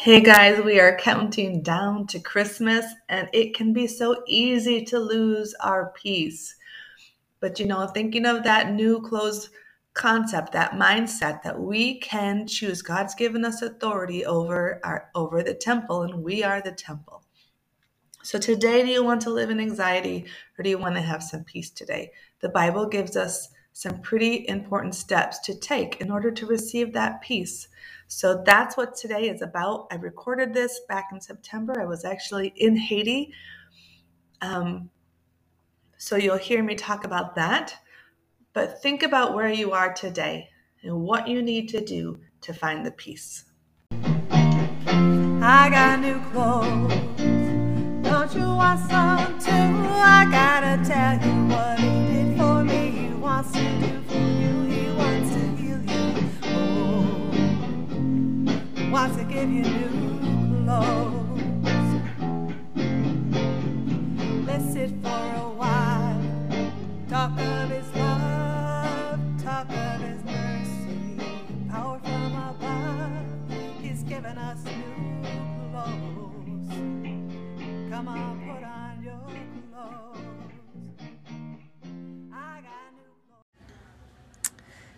Hey guys, we are counting down to Christmas, and it can be so easy to lose our peace. But thinking of that new clothes concept, that mindset that we can choose. God's given us authority over the temple, and we are the temple. So today, do you want to live in anxiety, or do you want to have some peace today? The Bible gives us some pretty important steps to take in order to receive that peace. So that's what today is about. I recorded this back in September. I was actually in Haiti. So you'll hear me talk about that. But think about where you are today and what you need to do to find the peace. I got new clothes. Don't you want some too? I gotta tell you what it is. He wants to do for you, he wants to heal you, oh, wants to give you new clothes. Let's sit for a while, talk of his love, talk of his mercy, power from above, he's given us new clothes. Come on, put on your clothes.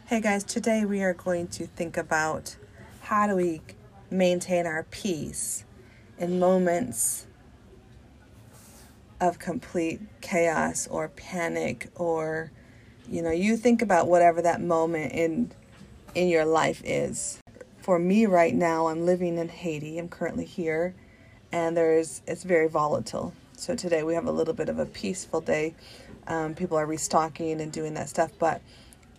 Hey guys, today we are going to think about how do we maintain our peace in moments of complete chaos or panic, or, you think about whatever that moment in your life is. For me right now, I'm living in Haiti. I'm currently here, and it's very volatile. So today we have a little bit of a peaceful day. People are restocking and doing that stuff, but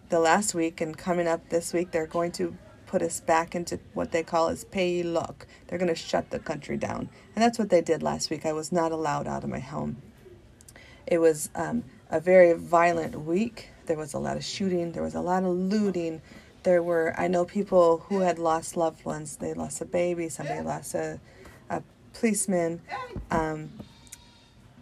the last week and coming up this week, they're going to put us back into what they call as pays lock. They're going to shut the country down. And that's what they did last week. I was not allowed out of my home. It was a very violent week. There was a lot of shooting. There was a lot of looting. I know people who had lost loved ones. They lost a baby. Somebody lost a policeman.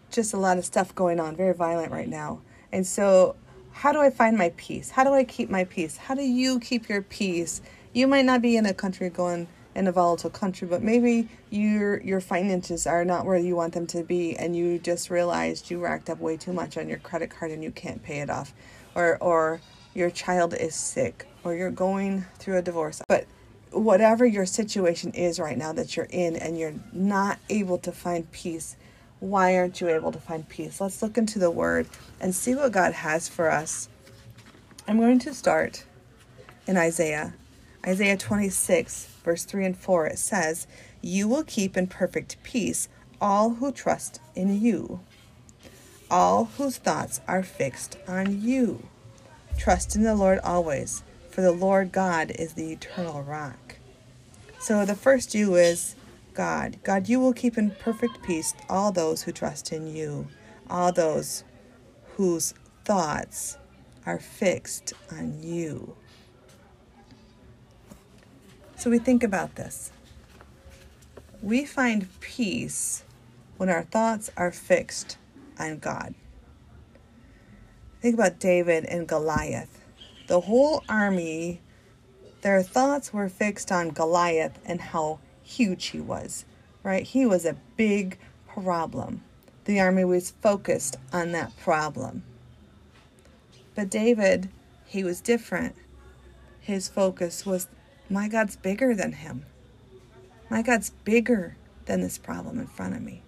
Just a lot of stuff going on. Very violent right now. And so, how do I find my peace? How do I keep my peace? How do you keep your peace? You might not be in a country going in a volatile country, but maybe your finances are not where you want them to be, and you just realized you racked up way too much on your credit card and you can't pay it off, or your child is sick, or you're going through a divorce. But whatever your situation is right now that you're in, and you're not able to find peace, why aren't you able to find peace? Let's look into the Word and see what God has for us. I'm going to start in Isaiah. Isaiah 26, verse 3 and 4, it says, "You will keep in perfect peace all who trust in you, all whose thoughts are fixed on you. Trust in the Lord always, for the Lord God is the eternal rock." So the first "you" is God, you will keep in perfect peace all those who trust in you, all those whose thoughts are fixed on you. So we think about this. We find peace when our thoughts are fixed on God. Think about David and Goliath. The whole army, their thoughts were fixed on Goliath and how huge he was, right? He was a big problem. The army was focused on that problem. But David, he was different. His focus was, my God's bigger than him. My God's bigger than this problem in front of me.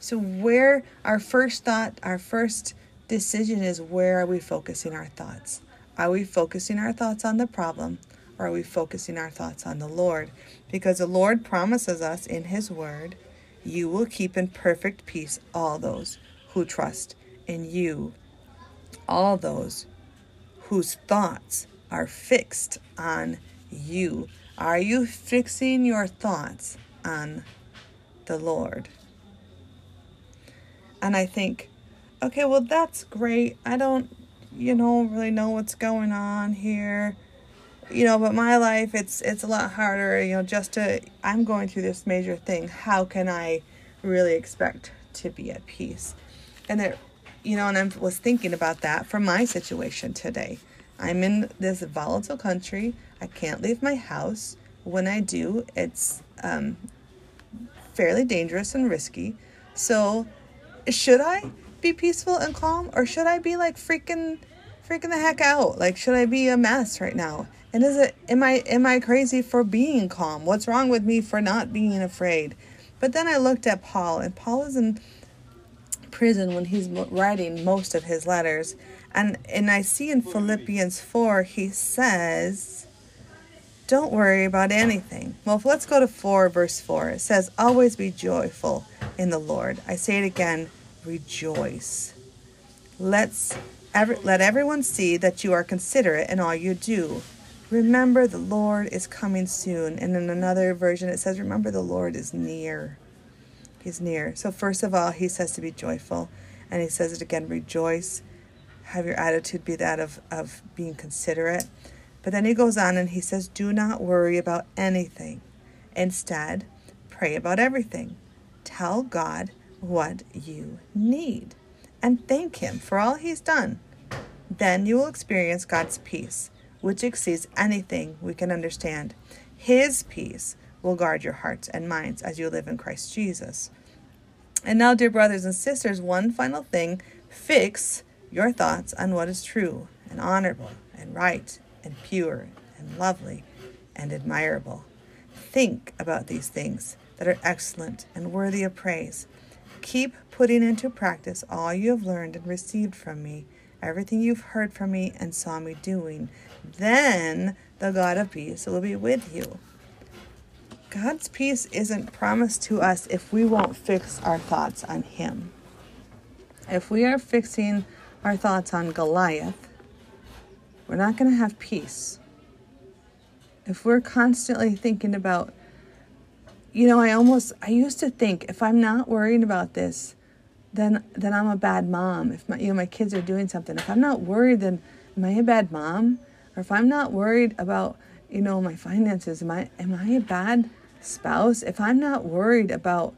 So where our first thought, our first decision is, where are we focusing our thoughts? Are we focusing our thoughts on the problem? Or are we focusing our thoughts on the Lord? Because the Lord promises us in His Word, "You will keep in perfect peace all those who trust in you, all those whose thoughts are fixed on you." Are you fixing your thoughts on the Lord? And I think, okay, well, that's great. I don't, really know what's going on here. But my life, it's a lot harder, I'm going through this major thing. How can I really expect to be at peace? And there, and I was thinking about that for my situation today. I'm in this volatile country. I can't leave my house. when I do, it's fairly dangerous and risky. So should I be peaceful and calm, or should I be like freaking the heck out? Like, should I be a mess right now? And am I crazy for being calm? What's wrong with me for not being afraid? But then I looked at Paul, and Paul is in prison when he's writing most of his letters. And I see in Philippians 4, he says, don't worry about anything. Well, let's go to 4, verse 4. It says, always be joyful in the Lord. I say it again, rejoice. Let everyone see that you are considerate in all you do. Remember, the Lord is coming soon. And in another version, it says, remember, the Lord is near. He's near. So first of all, he says to be joyful. And he says it again, rejoice. Have your attitude be that of being considerate. But then he goes on and he says, do not worry about anything. Instead, pray about everything. Tell God what you need and thank him for all he's done. Then you will experience God's peace, which exceeds anything we can understand. His peace will guard your hearts and minds as you live in Christ Jesus. And now, dear brothers and sisters, one final thing. Fix your thoughts on what is true and honorable and right and pure and lovely and admirable. Think about these things that are excellent and worthy of praise. Keep putting into practice all you have learned and received from me, everything you've heard from me and saw me doing. Then the God of peace will be with you. God's peace isn't promised to us if we won't fix our thoughts on him. If we are fixing our thoughts on Goliath, we're not going to have peace. If we're constantly thinking about, I used to think, if I'm not worrying about this, then I'm a bad mom. If my kids are doing something, if I'm not worried, then am I a bad mom? Or if I'm not worried about, my finances, am I a bad spouse? If I'm not worried about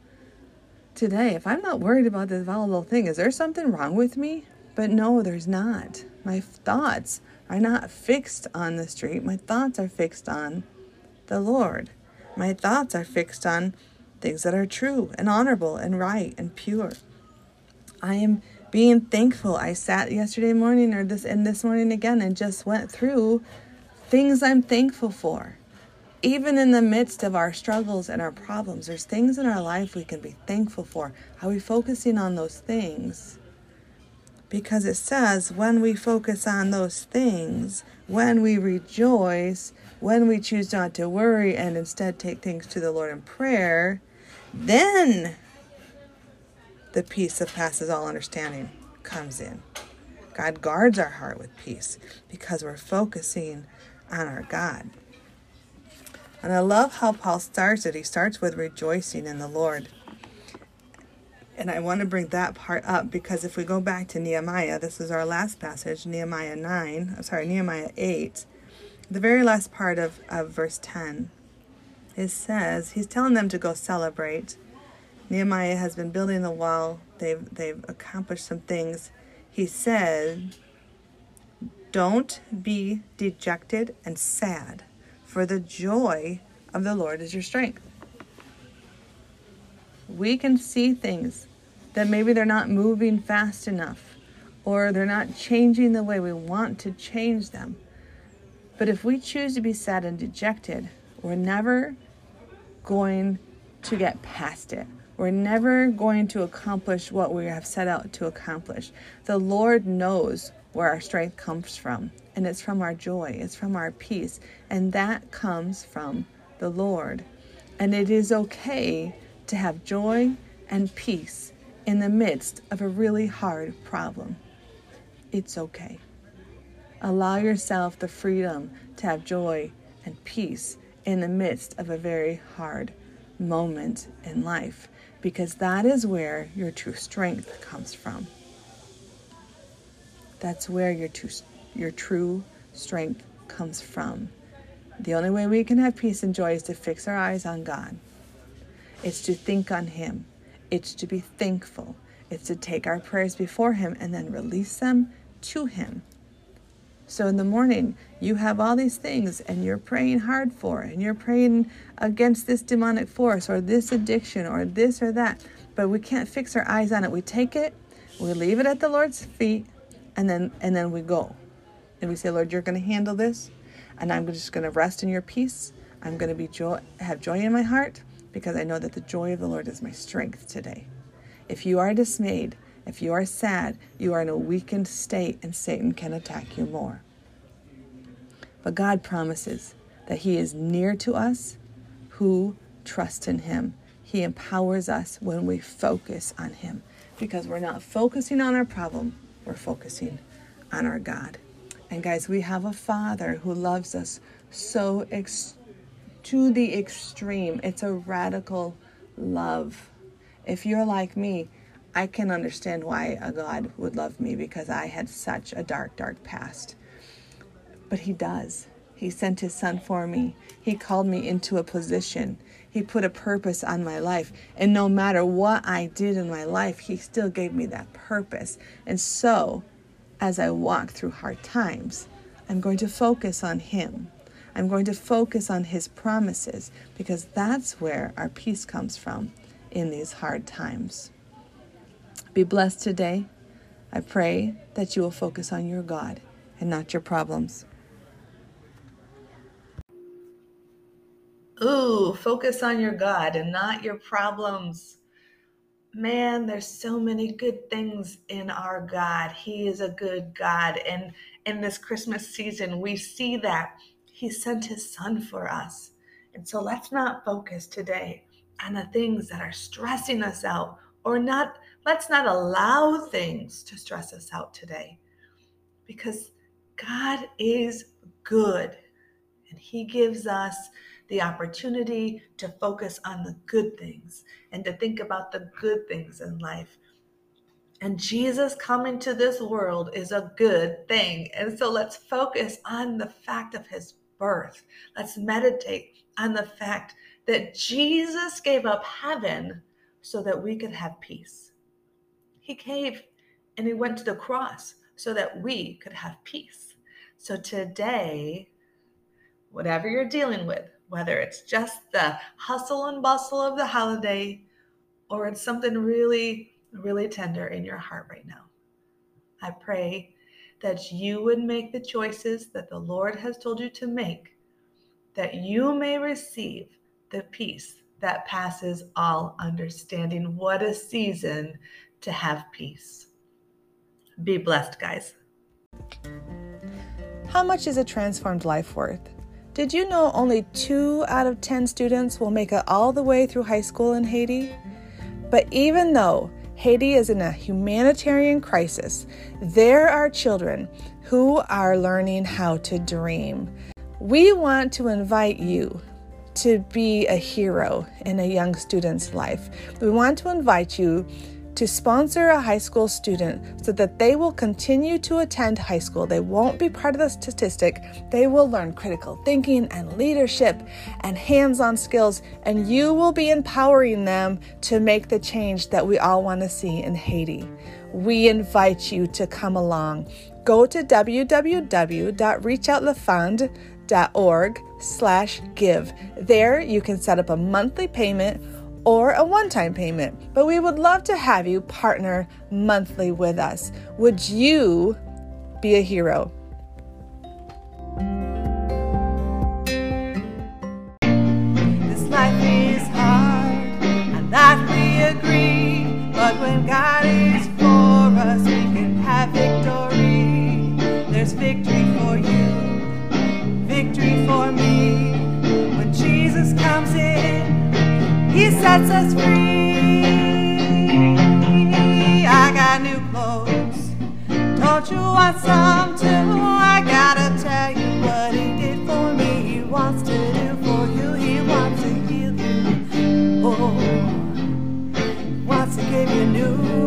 today, if I'm not worried about this volatile thing, is there something wrong with me? But no, there's not. My thoughts are not fixed on the street. My thoughts are fixed on the Lord. My thoughts are fixed on things that are true and honorable and right and pure. I am being thankful. I sat yesterday morning this morning again and just went through things I'm thankful for. Even in the midst of our struggles and our problems, there's things in our life we can be thankful for. Are we focusing on those things? Because it says when we focus on those things, when we rejoice, when we choose not to worry and instead take things to the Lord in prayer, then the peace that passes all understanding comes in. God guards our heart with peace because we're focusing on our God. And I love how Paul starts it. He starts with rejoicing in the Lord. And I want to bring that part up because if we go back to Nehemiah, this is our last passage, Nehemiah 8. The very last part of verse 10, it says, he's telling them to go celebrate. Nehemiah has been building the wall. They've accomplished some things. He said, don't be dejected and sad, for the joy of the Lord is your strength. We can see things that maybe they're not moving fast enough, or they're not changing the way we want to change them. But if we choose to be sad and dejected, we're never going to get past it. We're never going to accomplish what we have set out to accomplish. The Lord knows where our strength comes from, and it's from our joy, it's from our peace, and that comes from the Lord. And it is okay to have joy and peace in the midst of a really hard problem. It's okay. Allow yourself the freedom to have joy and peace in the midst of a very hard moment in life, because that is where your true strength comes from. That's where your true strength comes from. The only way we can have peace and joy is to fix our eyes on God. It's to think on him. It's to be thankful. It's to take our prayers before him and then release them to him So in the morning, you have all these things and you're praying hard for, and you're praying against this demonic force or this addiction or this or that, but we can't fix our eyes on it. We take it, we leave it at the Lord's feet, and then we go. And we say, Lord, you're going to handle this, and I'm just going to rest in your peace. I'm going to be have joy in my heart, because I know that the joy of the Lord is my strength today. If you are dismayed, if you are sad, you are in a weakened state, and Satan can attack you more. But God promises that he is near to us who trust in him. He empowers us when we focus on him, because we're not focusing on our problem. We're focusing on our God. And guys, we have a Father who loves us so to the extreme. It's a radical love. If you're like me, I can understand why a God would love me, because I had such a dark, dark past. But he does. He sent his son for me. He called me into a position. He put a purpose on my life. And no matter what I did in my life, he still gave me that purpose. And so, as I walk through hard times, I'm going to focus on him. I'm going to focus on his promises, because that's where our peace comes from in these hard times. Be blessed today. I pray that you will focus on your God and not your problems. Ooh, focus on your God and not your problems. Man, there's so many good things in our God. He is a good God. And in this Christmas season, we see that he sent his son for us. And so let's not focus today on the things that are stressing us out, or not. Let's not allow things to stress us out today, because God is good, and he gives us the opportunity to focus on the good things and to think about the good things in life. And Jesus coming to this world is a good thing. And so let's focus on the fact of his birth. Let's meditate on the fact that Jesus gave up heaven so that we could have peace. He gave and he went to the cross so that we could have peace. So today, whatever you're dealing with, whether it's just the hustle and bustle of the holiday, or it's something really, really tender in your heart right now, I pray that you would make the choices that the Lord has told you to make, that you may receive the peace that passes all understanding. What a season to have peace. Be blessed, guys. How much is a transformed life worth? Did you know only 2 out of 10 students will make it all the way through high school in Haiti? But even though Haiti is in a humanitarian crisis, there are children who are learning how to dream. We want to invite you to be a hero in a young student's life. We want to invite you to sponsor a high school student so that they will continue to attend high school. They won't be part of the statistic. They will learn critical thinking and leadership and hands-on skills, and you will be empowering them to make the change that we all want to see in Haiti. We invite you to come along. Go to www.reachoutLafond.org/give. There you can set up a monthly payment or a one-time payment, but we would love to have you partner monthly with us. Would you be a hero? This life is hard, and that we agree, but when God is for us, we can have victory. There's victory for you, victory for me. When Jesus comes in, he sets us free. I got new clothes. Don't you want some too? I gotta tell you what he did for me. He wants to do for you. He wants to heal you. Oh, he wants to give you new.